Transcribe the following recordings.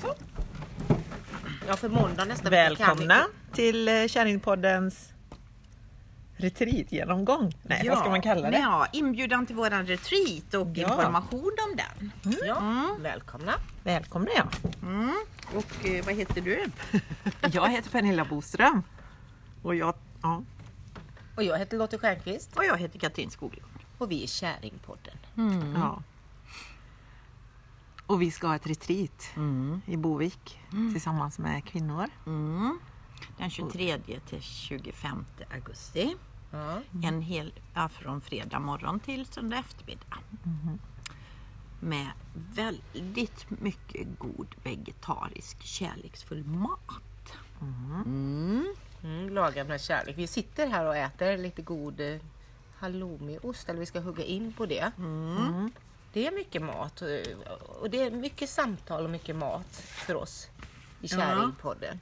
Så. Ja, för måndag nästa vecka. Välkomna till Kärningpoddens retreat-genomgång. Nej, ja, vad ska man kalla det? Ja, inbjudan till våran retreat och information om den. Mm. Ja, välkomna. Välkomna, ja. Mm. Och vad heter du? Jag heter Pernilla Boström. Och jag heter Lotta Stjärnqvist. Och jag heter Katrin Skoglund. Och vi är Kärningpodden. Mm. Ja. Och vi ska ha ett retreat i Bovik tillsammans med kvinnor. Mm. Den 23 till 25 augusti. Mm. En hel från fredag morgon till söndag eftermiddag. Mm. Med väldigt mycket god vegetarisk kärleksfull mat. Mm. Mm. Mm, lagad med kärlek. Vi sitter här och äter lite god halloumiost, eller vi ska hugga in på det. Mm. Mm. Det är mycket mat och det är mycket samtal och mycket mat för oss i Kärningpodden.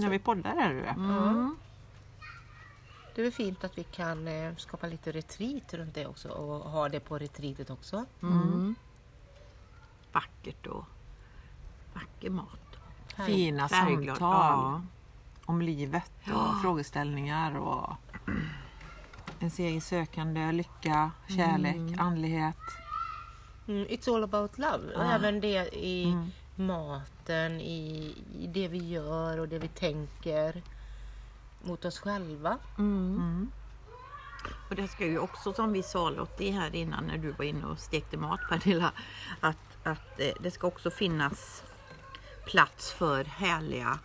När vi poddar är det. Mm. Det är fint att vi kan skapa lite retreat runt det också och ha det på retreatet också. Mm. Vackert och vacker mat. Fina samtal om livet och frågeställningar och ens egen sökande, lycka, kärlek, andlighet. It's all about love. Och även det i maten, i det vi gör och det vi tänker mot oss själva. Mm. Mm. Och det ska ju också, som vi sa åt det här innan när du var inne och stekte mat, Pernilla, att det ska också finnas plats för härliga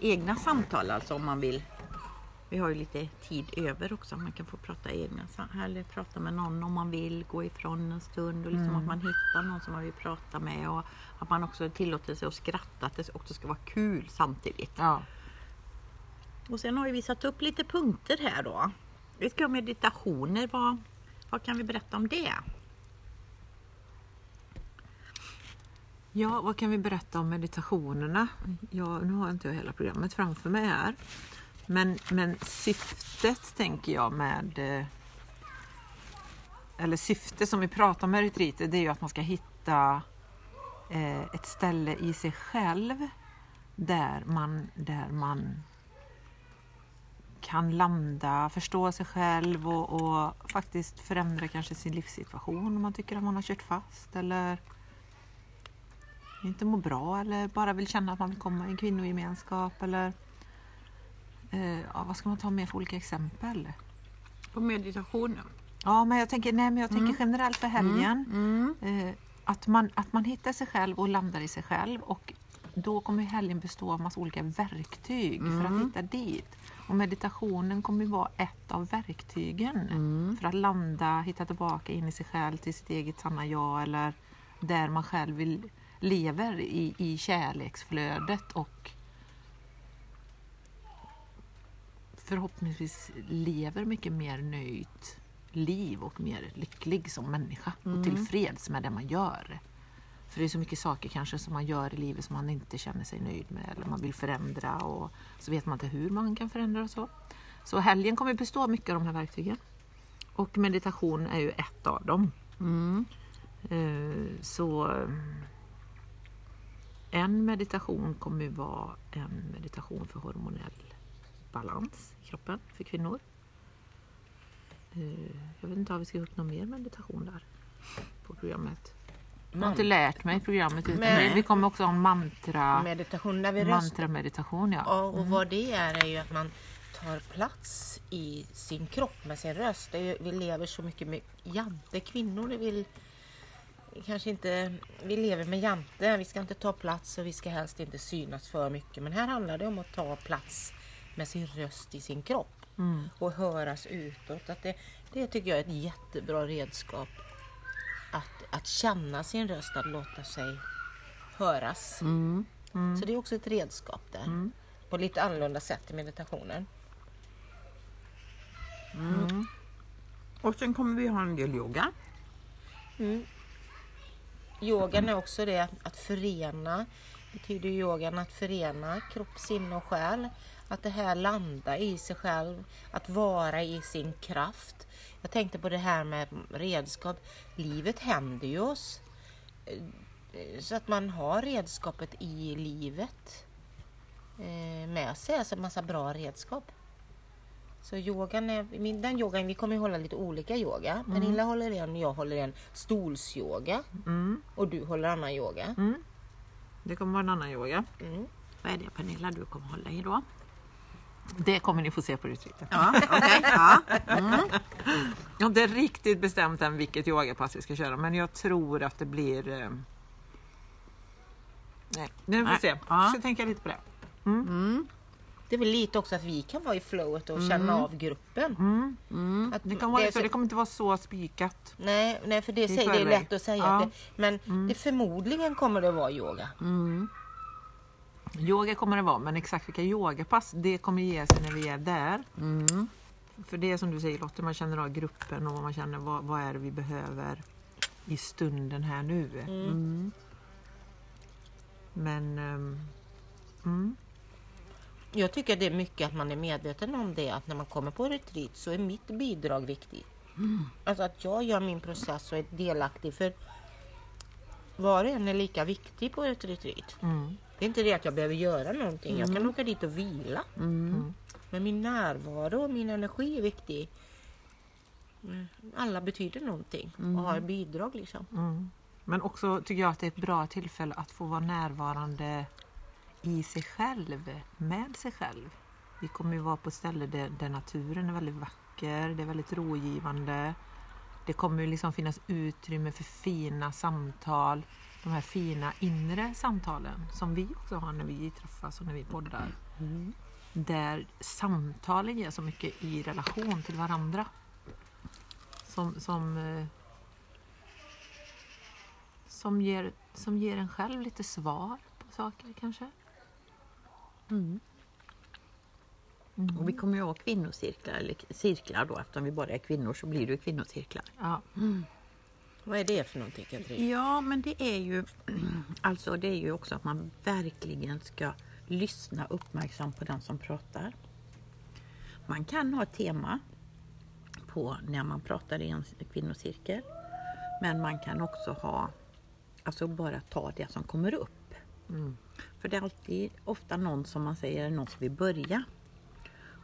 egna samtal, alltså om man vill. Vi har ju lite tid över också. Man kan få prata egna, eller prata med någon om man vill. Gå ifrån en stund. Och liksom att man hittar någon som man vill prata med. Och att man också tillåter sig att skratta. Att det också ska vara kul samtidigt. Ja. Och sen har vi satt upp lite punkter här då. Vi ska ha meditationer. Vad kan vi berätta om det? Ja, vad kan vi berätta om meditationerna? Ja, nu har jag inte hela programmet framför mig här. Men syftet, tänker jag, syfte som vi pratar om i retreatet, det är ju att man ska hitta ett ställe i sig själv där man kan landa, förstå sig själv och faktiskt förändra kanske sin livssituation om man tycker att man har kört fast eller inte mår bra eller bara vill känna att man vill komma i en kvinnogemenskap eller... vad ska man ta med för olika exempel? På meditationen. Ja, men jag tänker generellt för helgen. Mm. Mm. Att man hittar sig själv och landar i sig själv. Och då kommer helgen bestå av massa olika verktyg för att hitta dit. Och meditationen kommer vara ett av verktygen för att landa, hitta tillbaka in i sig själv, till sitt eget sanna jag. Eller där man själv lever i kärleksflödet och förhoppningsvis lever mycket mer nöjt liv och mer lycklig som människa och tillfreds med det man gör. För det är så mycket saker kanske som man gör i livet som man inte känner sig nöjd med eller man vill förändra och så vet man inte hur man kan förändra och så. Så helgen kommer bestå mycket av de här verktygen. Och meditation är ju ett av dem. Mm. Så en meditation kommer vara en meditation för hormonell balans i kroppen för kvinnor. Jag vet inte om vi ska ha någon mer meditation där på programmet. Jag har inte lärt mig programmet utan vi kommer också ha en mantra-meditation. Mantra-meditation, ja. Ja, och vad det är ju att man tar plats i sin kropp med sin röst. Vi lever så mycket med jante. Kvinnor vill kanske inte, vi lever med jante. Vi ska inte ta plats och vi ska helst inte synas för mycket. Men här handlar det om att ta plats med sin röst i sin kropp och höras utåt. Att det tycker jag är ett jättebra redskap att känna sin röst, att låta sig höras. Mm. Mm. Så det är också ett redskap där på lite annorlunda sätt i meditationen. Mm. Mm. Och sen kommer vi ha en del yoga. Mm. Yogan är också det att förena. Betyder yogan att förena kropp, sinne och själ. Att det här landa i sig själv. Att vara i sin kraft. Jag tänkte på det här med redskap. Livet händer ju oss. så att man har redskapet i livet med sig, alltså en massa bra redskap. Så yogan är, den yogan, vi kommer ju hålla lite olika yoga. Pernilla håller en, jag håller en stolsyoga. Och du håller annan yoga. Det kommer vara en annan yoga. Vad är det, Pernilla, du kommer hålla i då? Det kommer ni få se på retreaten. Ja, okay. Ja. Jag har inte riktigt bestämt än vilket yogapass vi ska köra. Men jag tror att det blir... Nej, nu får vi se. Ja. Så tänker jag lite på det. Det är väl lite också att vi kan vara i flowet och känna av gruppen. Att det, kan vara, det, så, det kommer inte vara så spikat. Nej, för det är lätt att säga. Ja. Men det förmodligen kommer det vara yoga. Yoga kommer det vara, men exakt vilka yogapass det kommer ge sig när vi är där. För det är som du säger, Lotta, man känner av gruppen och man känner vad är det vi behöver i stunden här nu. Men jag tycker det är mycket att man är medveten om det, att när man kommer på retreat så är mitt bidrag viktigt. Alltså att jag gör min process och är delaktig, för var och en är lika viktig på ett retreat. Det är inte det att jag behöver göra någonting. Jag kan åka dit och vila. Men min närvaro och min energi är viktig. Alla betyder någonting och har bidrag liksom. Men också tycker jag att det är ett bra tillfälle att få vara närvarande i sig själv, med sig själv. Vi kommer ju vara på ställen där naturen är väldigt vacker, det är väldigt rogivande. Det kommer ju liksom finnas utrymme för fina samtal. De här fina inre samtalen som vi också har när vi träffas och när vi poddar. Där samtalen ger så mycket i relation till varandra. Som ger en själv lite svar på saker kanske. Och vi kommer ju ha kvinnocirklar, eller cirklar då, eftersom vi bara är kvinnor så blir det kvinnocirklar. Ja. Vad är det för någonting, Katrin? Ja, men det är ju alltså det är ju också att man verkligen ska lyssna uppmärksamt på den som pratar. Man kan ha tema på när man pratar i en kvinnocirkel, men man kan också ha alltså bara ta det som kommer upp. För det är alltid ofta någon som man säger är någon som vill börja.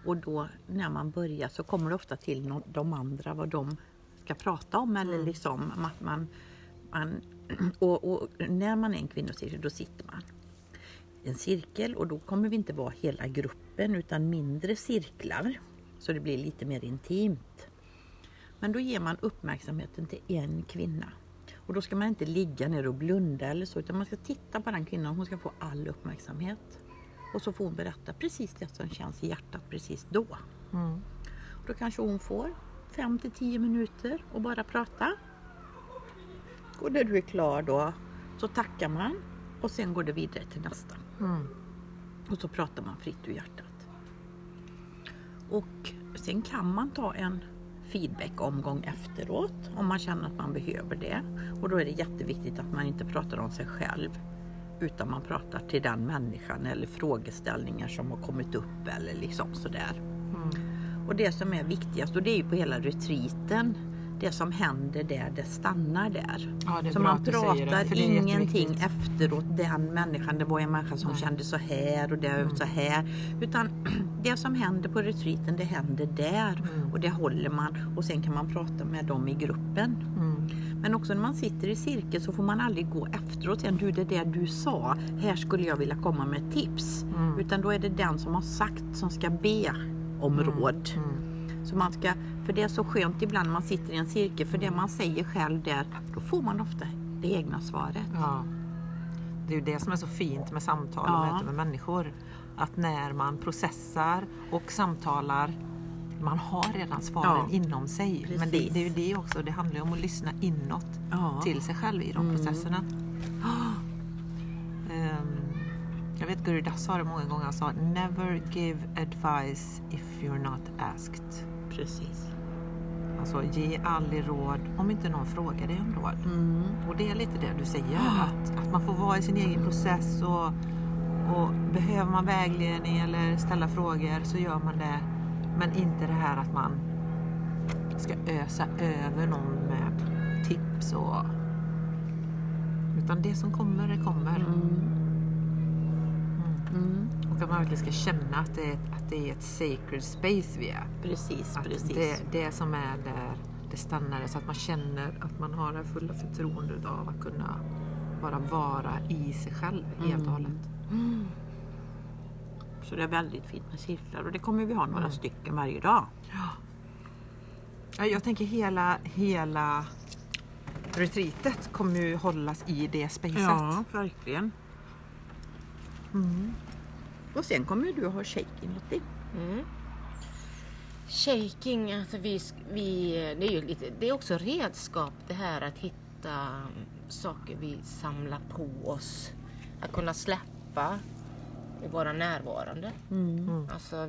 Och då när man börjar så kommer det ofta till de andra vad de ska prata om eller liksom att man och när man är en kvinnocirkel då sitter man i en cirkel och då kommer vi inte vara hela gruppen utan mindre cirklar så det blir lite mer intimt. Men då ger man uppmärksamheten till en kvinna och då ska man inte ligga ner och blunda eller så utan man ska titta på den kvinnan och hon ska få all uppmärksamhet. Och så får hon berätta precis det som känns i hjärtat precis då. Och då kanske hon får 5-10 minuter och bara prata. Och när du är klar då så tackar man och sen går det vidare till nästa. Och så pratar man fritt ur hjärtat. Och sen kan man ta en feedback-omgång efteråt om man känner att man behöver det. Och då är det jätteviktigt att man inte pratar om sig själv. Utan man pratar till den människan eller frågeställningar som har kommit upp eller liksom sådär. Och det som är viktigast, och det är ju på hela retreaten, det som händer där, det stannar där. Ja, det är så bra man pratar det, ingenting efteråt, den människan, det var en människa som kände så här och det så här. Utan det som händer på retreaten, det händer där och det håller man. Och sen kan man prata med dem i gruppen. Men också när man sitter i cirkel så får man aldrig gå efteråt sen du det där du sa, här skulle jag vilja komma med tips. Utan då är det den som har sagt som ska be om råd. Så man ska, för det är så skönt ibland när man sitter i en cirkel för det man säger själv där, då får man ofta det egna svaret. Ja. Det är ju det som är så fint med samtal och möten med människor. Att när man processar och samtalar man har redan svaren inom sig. Precis. Men det är ju det också. Det handlar ju om att lyssna inåt till sig själv i de processerna. Jag vet Guru Dass sa det många gånger. Han sa, never give advice if you're not asked. Precis. Alltså, ge aldrig råd om inte någon frågar dig om råd. Och det är lite det du säger. Att man får vara i sin egen process. Och behöver man vägledning eller ställa frågor så gör man det. Men inte det här att man ska ösa över någon med tips och utan det som kommer, det kommer. Och att man verkligen ska känna att det är ett sacred space vi är. Precis. Det som är där, det stannar, så att man känner att man har det fulla förtroendet av att kunna bara vara i sig själv helt och hållet. Så det är väldigt fint med cirklar, och det kommer vi ha några stycken varje dag. Ja. Jag tänker hela retreatet kommer ju hållas i det spacet. Ja, verkligen. Och sen kommer du ha shaking lite. Shaking, alltså det är ju lite, det är också redskap det här att hitta saker vi samlar på oss. Att kunna släppa och vara närvarande. Alltså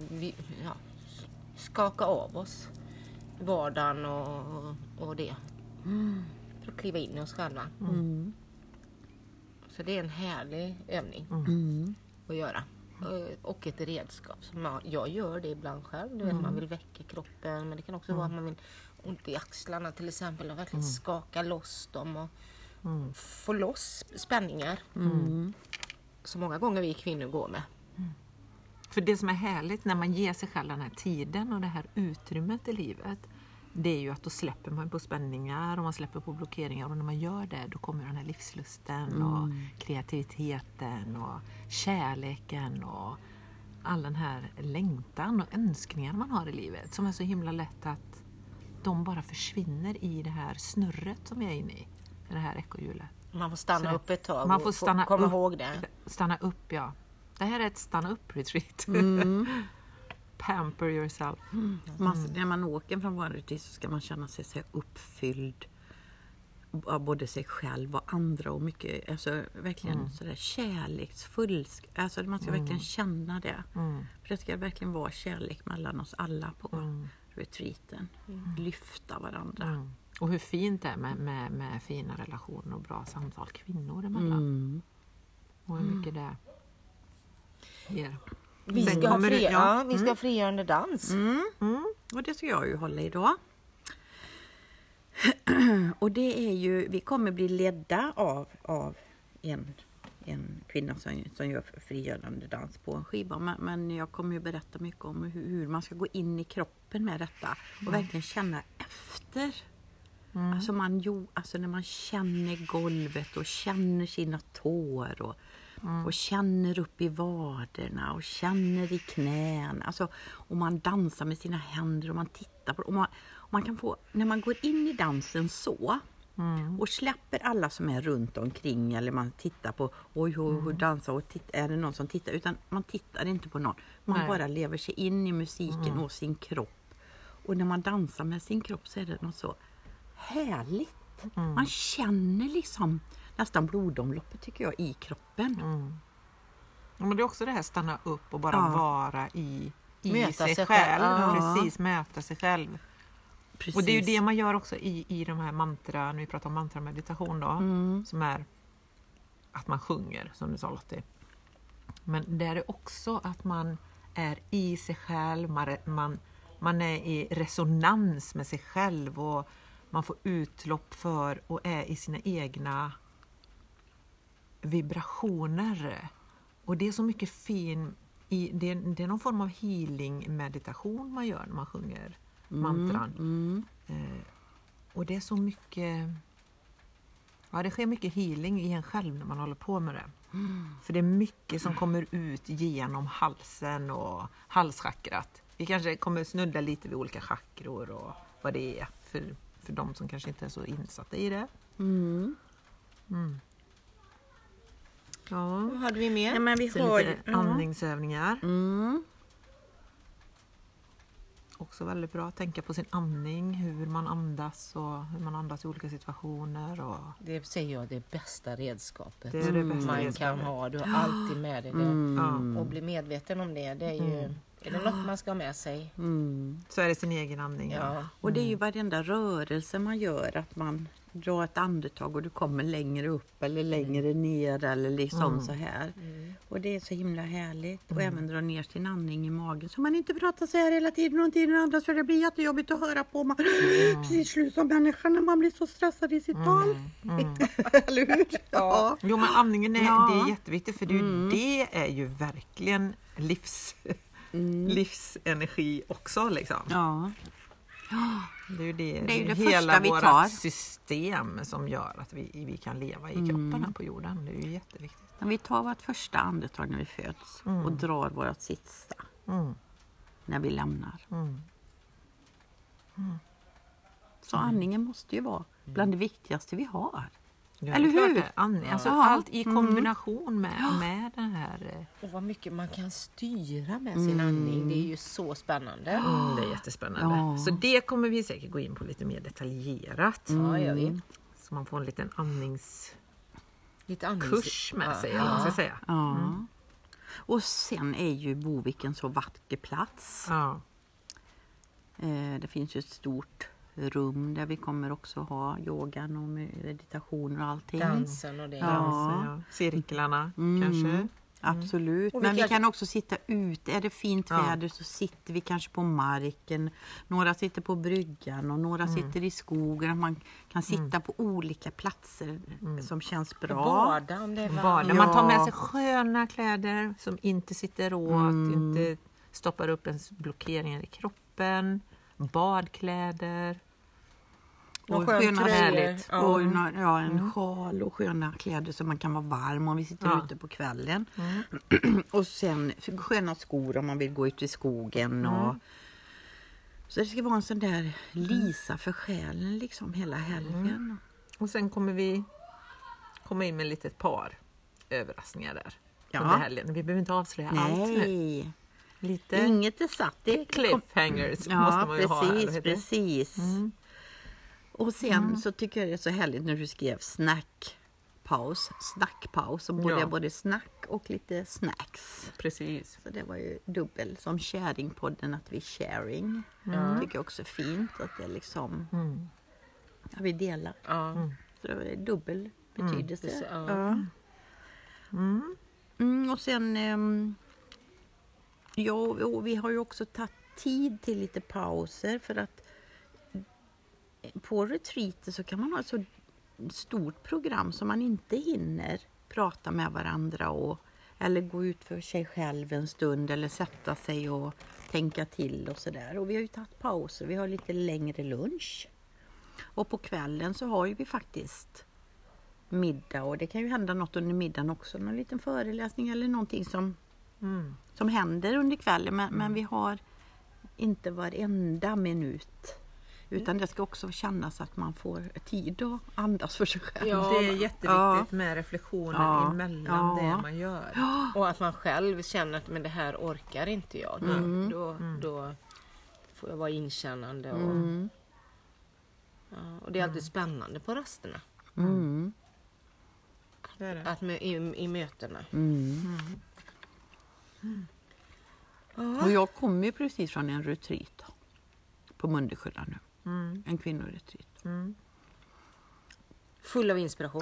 skaka av oss vardagen och det. För att kliva in i oss själva. Så det är en härlig övning att göra. Och ett redskap. Jag gör det ibland själv. Du vet, man vill väcka kroppen. Men det kan också vara att man vill ont i axlarna till exempel. Och verkligen skaka loss dem. Och få loss spänningar. Så många gånger vi kvinnor går med. För det som är härligt när man ger sig själv den här tiden och det här utrymmet i livet, det är ju att då släpper man på spänningar och man släpper på blockeringar, och när man gör det då kommer den här livslusten och kreativiteten och kärleken och all den här längtan och önskningar man har i livet, som är så himla lätt att de bara försvinner i det här snurret som vi är inne i det här ekohjulet. Man får stanna upp ett tag, man får komma ihåg det. Stanna upp, ja. Det här är ett stanna upp-retreat. Pamper yourself. När man åker från vår retreat så ska man känna sig så uppfylld av både sig själv och andra, och mycket, alltså verkligen sådär kärleksfull. Alltså man ska verkligen känna det. För det ska verkligen vara kärlek mellan oss alla på retreaten. Lyfta varandra. Och hur fint det är med fina relationer och bra samtal kvinnor emellan. Och hur mycket det ger. Vi ska ha frigörande dans. Och det ska jag ju hålla i då. Och det är ju, vi kommer bli ledda av en kvinna som gör frigörande dans på en skiva. Men jag kommer ju berätta mycket om hur man ska gå in i kroppen med detta. Och verkligen känna efter. Alltså när man känner golvet och känner sina tår och känner upp i vaderna och känner i knän, alltså, och man dansar med sina händer och man tittar på, och man kan få, när man går in i dansen så och släpper alla som är runt omkring, eller man tittar på hur dansar och är det någon som tittar, utan man tittar inte på någon, man bara lever sig in i musiken och sin kropp, och när man dansar med sin kropp så är det något så härligt. Man känner liksom nästan blodomloppet, tycker jag, i kroppen. Ja, men det är också det här stanna upp och bara vara i sig själv. Precis, möta sig själv. Precis. Och det är ju det man gör också i de här mantra, när vi pratar om mantrameditation då, som är att man sjunger, som du sa Lotta. Men det är också att man är i sig själv, man är i resonans med sig själv, och man får utlopp för och är i sina egna vibrationer. Och det är så mycket det är någon form av healing meditation man gör när man sjunger mantran. Och det är så mycket, det sker mycket healing i en själv när man håller på med det. För det är mycket som kommer ut genom halsen och halschakrat. Vi kanske kommer snudda lite vid olika chakror och vad det är för de som kanske inte är så insatta i det. Ja, vad hade vi mer? Lite andningsövningar. Också väldigt bra att tänka på sin andning, hur man andas och hur man andas i olika situationer. Det säger jag, det bästa redskapet det är det bästa man redskapet. Kan ha. Du har alltid med dig det. Och bli medveten om det. Det är ju... Är det något man ska ha med sig? Så är det sin egen andning. Ja. Och det är ju varenda rörelse man gör. Att man drar ett andetag och du kommer längre upp eller längre ner. Eller liksom så här. Och det är så himla härligt. Och även dra ner sin andning i magen. Så man inte pratar så här hela tiden och tiden andras. För det blir jättejobbigt att höra på. Man precis slut som människan när man blir så stressad i sitt tal. Eller hur? Ja. Jo, men andningen är, det är jätteviktigt. För det är ju verkligen livsenergi också. Liksom. Ja. Det är ju det hela vårt system som gör att vi kan leva i kroppen här på jorden. Det är ju jätteviktigt. När vi tar vårt första andetag när vi föds och drar vårt sista när vi lämnar. Så andningen måste ju vara bland det viktigaste vi har. Ja, eller hur? Alltså, allt i kombination med den här... Och vad mycket man kan styra med sin andning. Det är ju så spännande. Det är jättespännande. Ja. Så det kommer vi säkert gå in på lite mer detaljerat. Ja, gör vi. Så man får en liten kurs med sig, eller vad ska jag säga. Ja. Mm. Och sen är ju Bovik en så vacker plats. Ja. Det finns ju ett stort rum där vi kommer också ha yogan och meditation och allting. Dansen och det. Ja. Cirklarna kanske. Absolut. Men vi kan också sitta ut. Är det fint väder så sitter vi kanske på marken. Några sitter på bryggan och några sitter i skogen. Man kan sitta på olika platser som känns bra. Bada om det är varmt. Man tar med sig sköna kläder som inte sitter åt. Inte stoppar upp ens blockeringar i kroppen. Badkläder. Och sköna kläder. Och en sjal och sköna kläder så man kan vara varm om vi sitter ute på kvällen. Och sen sköna skor om man vill gå ut i skogen. Och... Så det ska vara en sån där lisa för själen liksom hela helgen. Och sen kommer vi komma in med lite ett par överraskningar där. Ja. Under helgen. Vi behöver inte avslöja allt nu. Lite. Inget är satt. Det är cliffhangers måste man ju ha. Precis. Och sen så tycker jag det är så härligt när du skrev snackpaus. Så borde jag både snack och lite snacks. Precis. Så det var ju dubbel som Kärningpodden, att vi är sharing. Jag tycker också fint att det liksom vi delar. Så det är dubbel betydelse. Och sen och vi har ju också tagit tid till lite pauser för att på retreater så kan man ha ett så stort program som man inte hinner prata med varandra och eller gå ut för sig själv en stund eller sätta sig och tänka till och sådär. Och vi har ju tagit pauser, vi har lite längre lunch och på kvällen så har ju vi faktiskt middag och det kan ju hända något under middagen också, någon liten föreläsning eller någonting som händer under kvällen men vi har inte varenda minut. Utan det ska också kännas att man får tid att andas för sig själv. Ja, det är jätteviktigt med reflektionen emellan det man gör. Och att man själv känner att men det här orkar inte jag. Då får jag vara inkännande. Och det är alltid spännande på rasterna. Att i mötena. Och jag kommer ju precis från en retreat på Mundekulla nu. En kvinnoretreat. Full av inspiration.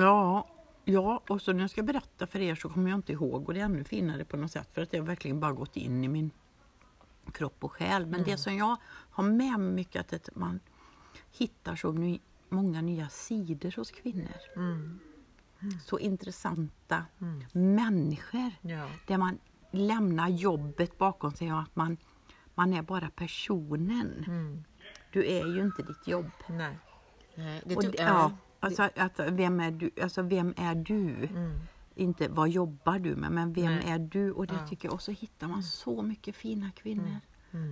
Ja, och så när jag ska berätta för er så kommer jag inte ihåg och det är ännu finare på något sätt för att jag verkligen bara gått in i min kropp och själ. Men det som jag har med mycket är att man hittar så många nya sidor hos kvinnor. Så intressanta människor där man lämnar jobbet bakom sig och att man är bara personen. Du är ju inte ditt jobb. Nej. Vem är du? Inte vad jobbar du med, men vem är du? Och det tycker jag. Och så hittar man så mycket fina kvinnor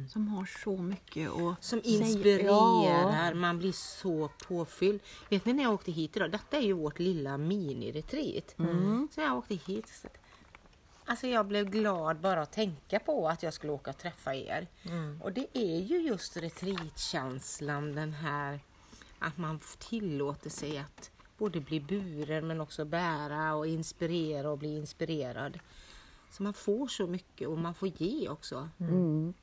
som har så mycket och som inspirerar. Man blir så påfylld. Vet ni när jag åkte hit idag? Detta är ju vårt lilla mini-retreat. Så jag åkte hit så alltså jag blev glad bara att tänka på att jag skulle åka och träffa er. Och det är ju just retreatkänslan, den här att man tillåter sig att både bli buren men också bära och inspirera och bli inspirerad. Så man får så mycket och man får ge också.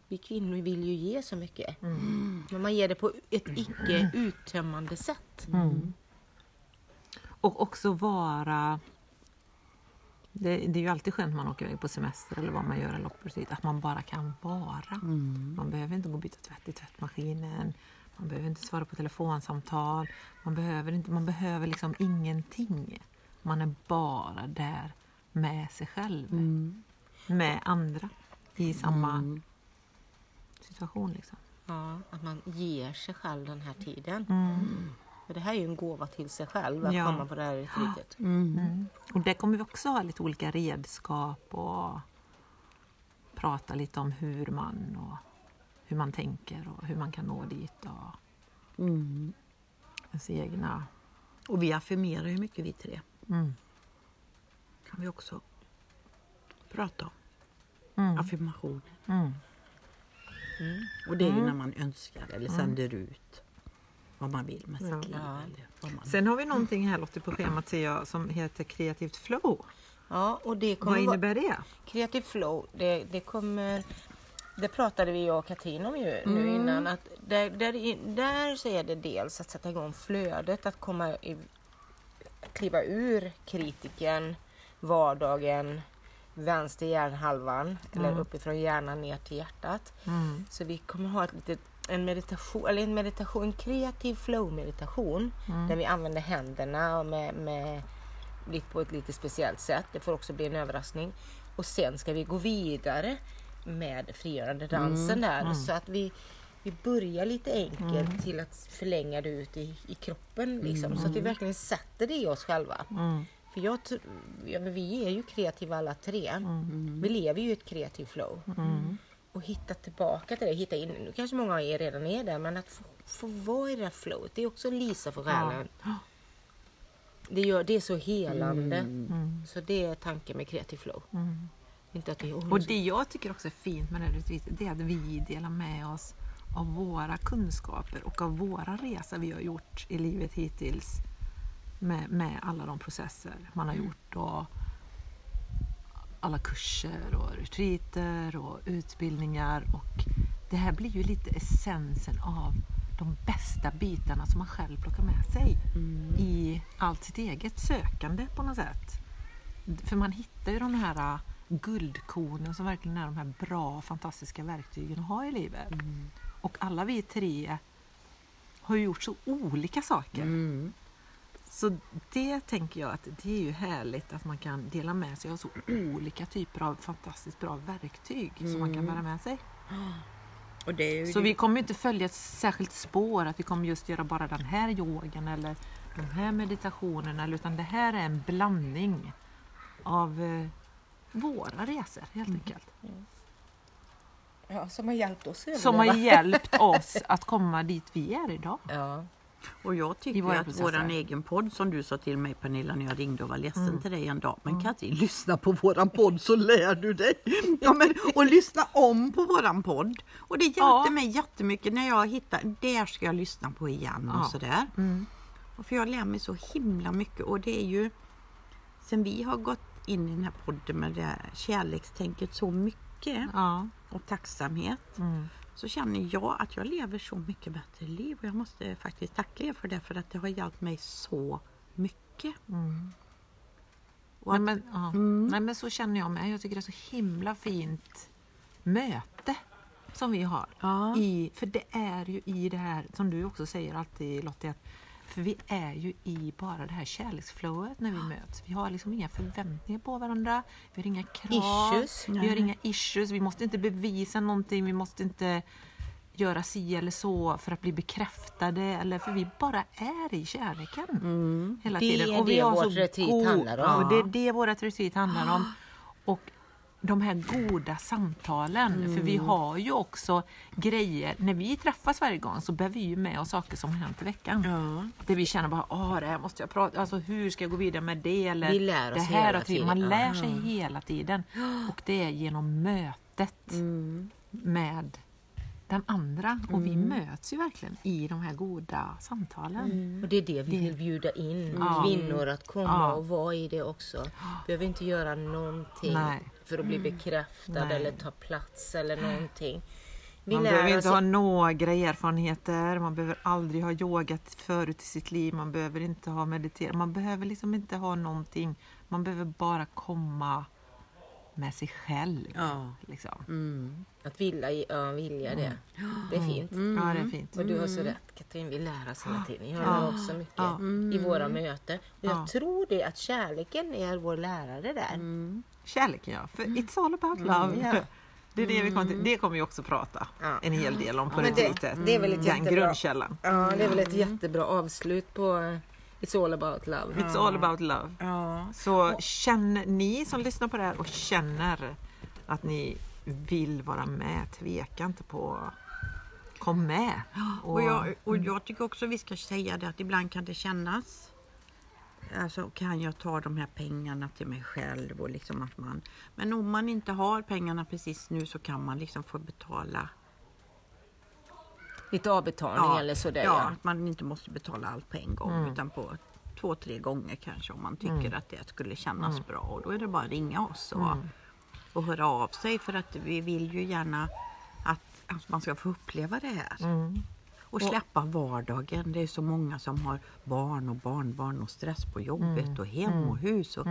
Vi kvinnor vill ju ge så mycket. Men man ger det på ett icke uttömmande sätt. Och också vara Det är ju alltid skönt man åker på semester eller vad man gör eller operativt, att man bara kan vara. Mm. Man behöver inte gå och byta tvätt i tvättmaskinen. Man behöver inte svara på telefonsamtal. Man behöver liksom ingenting. Man är bara där med sig själv. Mm. Med andra i samma situation liksom. Ja, att man ger sig själv den här tiden. Mm. För det här är ju en gåva till sig själv att komma på det här retreatet. Mm. Mm. Och där kommer vi också ha lite olika redskap och prata lite om hur man tänker och hur man kan nå dit och ens egna. Och vi affirmerar hur mycket vi tre. Mm. Kan vi också prata om affirmationer. Mm. Mm. Och det är ju när man önskar eller sänder ut vad man vill med sitt liv. Eller vad man... Sen har vi någonting här Lotte på schemat ser jag, som heter kreativt flow. Ja, och det kommer... Vad innebär det? Kreativt flow, det kommer... Det pratade vi och Katrin om ju nu innan. Att där så är det dels att sätta igång flödet, att kliva ur kritiken, vardagen, vänster hjärnhalvan eller uppifrån hjärnan ner till hjärtat. Mm. Så vi kommer ha en meditation, en kreativ flow-meditation där vi använder händerna med på ett lite speciellt sätt. Det får också bli en överraskning. Och sen ska vi gå vidare med frigörande dansen där så att vi börjar lite enkelt till att förlänga det ut i kroppen liksom, så att vi verkligen sätter det i oss själva. För vi är ju kreativa alla tre. Vi lever ju ett kreativt flow. Och hitta tillbaka till det. Hitta in, nu kanske många av er redan är där, men att få vara i det här flowet, det är också en Lisa för själen. Det är så helande. Så det är tanken med kreativ flow. Inte att vi... Och det jag tycker också är fint med det är att vi delar med oss av våra kunskaper och av våra resor vi har gjort i livet hittills. Med alla de processer man har gjort och alla kurser och retreater och utbildningar, och det här blir ju lite essensen av de bästa bitarna som man själv plockar med sig i allt sitt eget sökande på något sätt. För man hittar ju de här guldkornen som verkligen är de här bra, fantastiska verktygen att ha i livet. Och alla vi tre har ju gjort så olika saker. Så det tänker jag att det är ju härligt att man kan dela med sig av så olika typer av fantastiskt bra verktyg som man kan bära med sig. Och det är ju så det. Vi kommer ju inte följa ett särskilt spår att vi kommer just göra bara den här yogan eller de här meditationerna, utan det här är en blandning av våra resor helt enkelt. Ja, som har hjälpt oss. Att komma dit vi är idag. Ja. Och jag tycker att våran egen podd, som du sa till mig Pernilla när jag ringde och var ledsen till dig en dag, men Katrin, lyssna på våran podd så lär du dig. Ja, men, och lyssna på våran podd. Och det hjälpte mig jättemycket när jag hittade, där ska jag lyssna på igen och sådär. Och för jag lär mig så himla mycket, och det är ju sen vi har gått in i den här podden med det här kärlekstänket så mycket och tacksamhet. Så känner jag att jag lever så mycket bättre liv. Och jag måste faktiskt tacka er för det. För att det har hjälpt mig så mycket. Nej, men så känner jag mig. Jag tycker det är så himla fint möte som vi har. Ja. För det är ju i det här, som du också säger alltid Lotte. För vi är ju i bara det här kärleksflowet när vi möts. Vi har liksom inga förväntningar på varandra. Vi har inga krav. Vi har inga issues. Vi måste inte bevisa någonting. Vi måste inte göra si eller så för att bli bekräftade. Eller för vi bara är i kärleken hela tiden. Och det är det vårt retreat handlar om. Och det är det vårt retreat handlar om. Och de här goda samtalen. För vi har ju också grejer. När vi träffas varje gång så bär vi ju med oss saker som har hänt i veckan. Där vi känner bara, det här måste jag prata. Alltså hur ska jag gå vidare med det? Eller vi lär oss det här hela tiden. Man lär sig hela tiden. Och det är genom mötet med den andra. Och vi möts ju verkligen i de här goda samtalen. Och det är det vi vill bjuda in kvinnor att komma och vara i det också. Behöver inte göra någonting. Nej. För att bli bekräftad eller ta plats eller någonting. Man behöver inte ha några erfarenheter. Man behöver aldrig ha yogat förut i sitt liv. Man behöver inte ha mediterat. Man behöver liksom inte ha någonting. Man behöver bara komma med sig själv. Ja. Liksom. Mm. Att vilja det. Det är fint. Mm. Ja, det är fint. Och du har så rätt, Katrin. Vi lär oss hela tiden. Jag lär också mycket i våra möten. Och jag tror det att kärleken är vår lärare där. Mm. Kärleken, ja. För it's all about love. Ja. Det är det vi det kommer vi också prata en hel del om på det är väl ett jättebra. Ja, det är väl ett jättebra avslut på It's all about love. It's all about love. Ja. Så känner ni som lyssnar på det här och känner att ni vill vara med, tveka inte på kom med. Och jag tycker också vi ska säga det att ibland kan det kännas alltså kan jag ta de här pengarna till mig själv och liksom att man men om man inte har pengarna precis nu så kan man liksom få betala lite avbetalning eller sådär. Ja, att man inte måste betala allt på en gång utan på 2-3 gånger kanske om man tycker att det skulle kännas bra. Och då är det bara att ringa oss och höra av sig för att vi vill ju gärna att man ska få uppleva det här. Mm. Och släppa vardagen. Det är så många som har barn och barnbarn och stress på jobbet och hem och hus. Och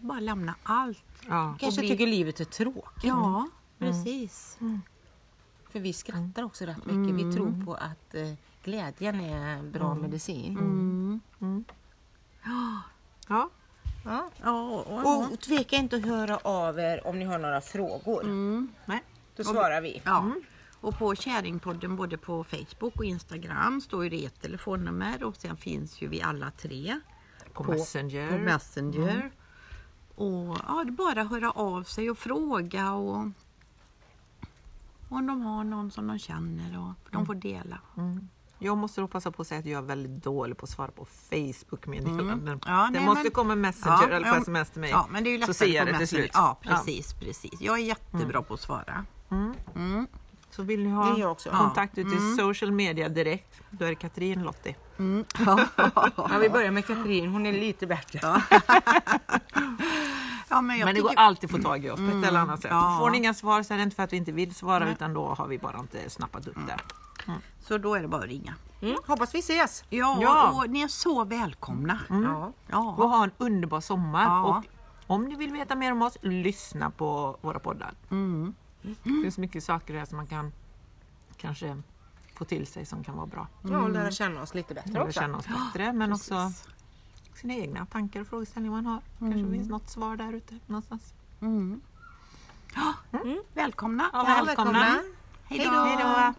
bara lämna allt. Ja. Kanske tycker livet är tråkigt. Ja, precis. Mm. För vi skrattar också rätt mycket. Vi tror på att glädjen är bra medicin. Mm. Mm. Ja. Ja. Och tveka inte att höra av er om ni har några frågor. Nej. Då svarar vi. Ja. Mm. Och på Kärningpodden både på Facebook och Instagram står ju det ett telefonnummer. Och sen finns ju vi alla tre. På Messenger. På Messenger. Mm. Och det är bara höra av sig och fråga och... Om de har någon som de känner och de får dela. Mm. Jag måste då passa på att säga att jag är väldigt dålig på att svara på Facebook-meddelanden. Måste komma Messenger eller på sms till mig. Ja, men det är ju lättare så ser jag det till slut. Ja, precis. Jag är jättebra på att svara. Mm. Mm. Så vill ni ha kontakt ut i social media direkt, då är det Katrin Lotti. Mm. Vi börjar med Katrin, hon är lite bättre. Ja, men det går alltid att få tag i oss på ett eller annat sätt. Får ni inga svar så är det inte för att vi inte vill svara utan då har vi bara inte snappat upp det. Så då är det bara att ringa. Hoppas vi ses. Ja, och ni är så välkomna. Och ha en underbar sommar. Och om ni vill veta mer om oss, lyssna på våra poddar. Det finns mycket saker där som man kan kanske få till sig som kan vara bra. Ja, och lära känna oss lite bättre också. Men precis. Också... sina egna tankar och frågeställningar man har. Kanske finns något svar där ute någonstans. Välkomna. Välkomna. Hej då.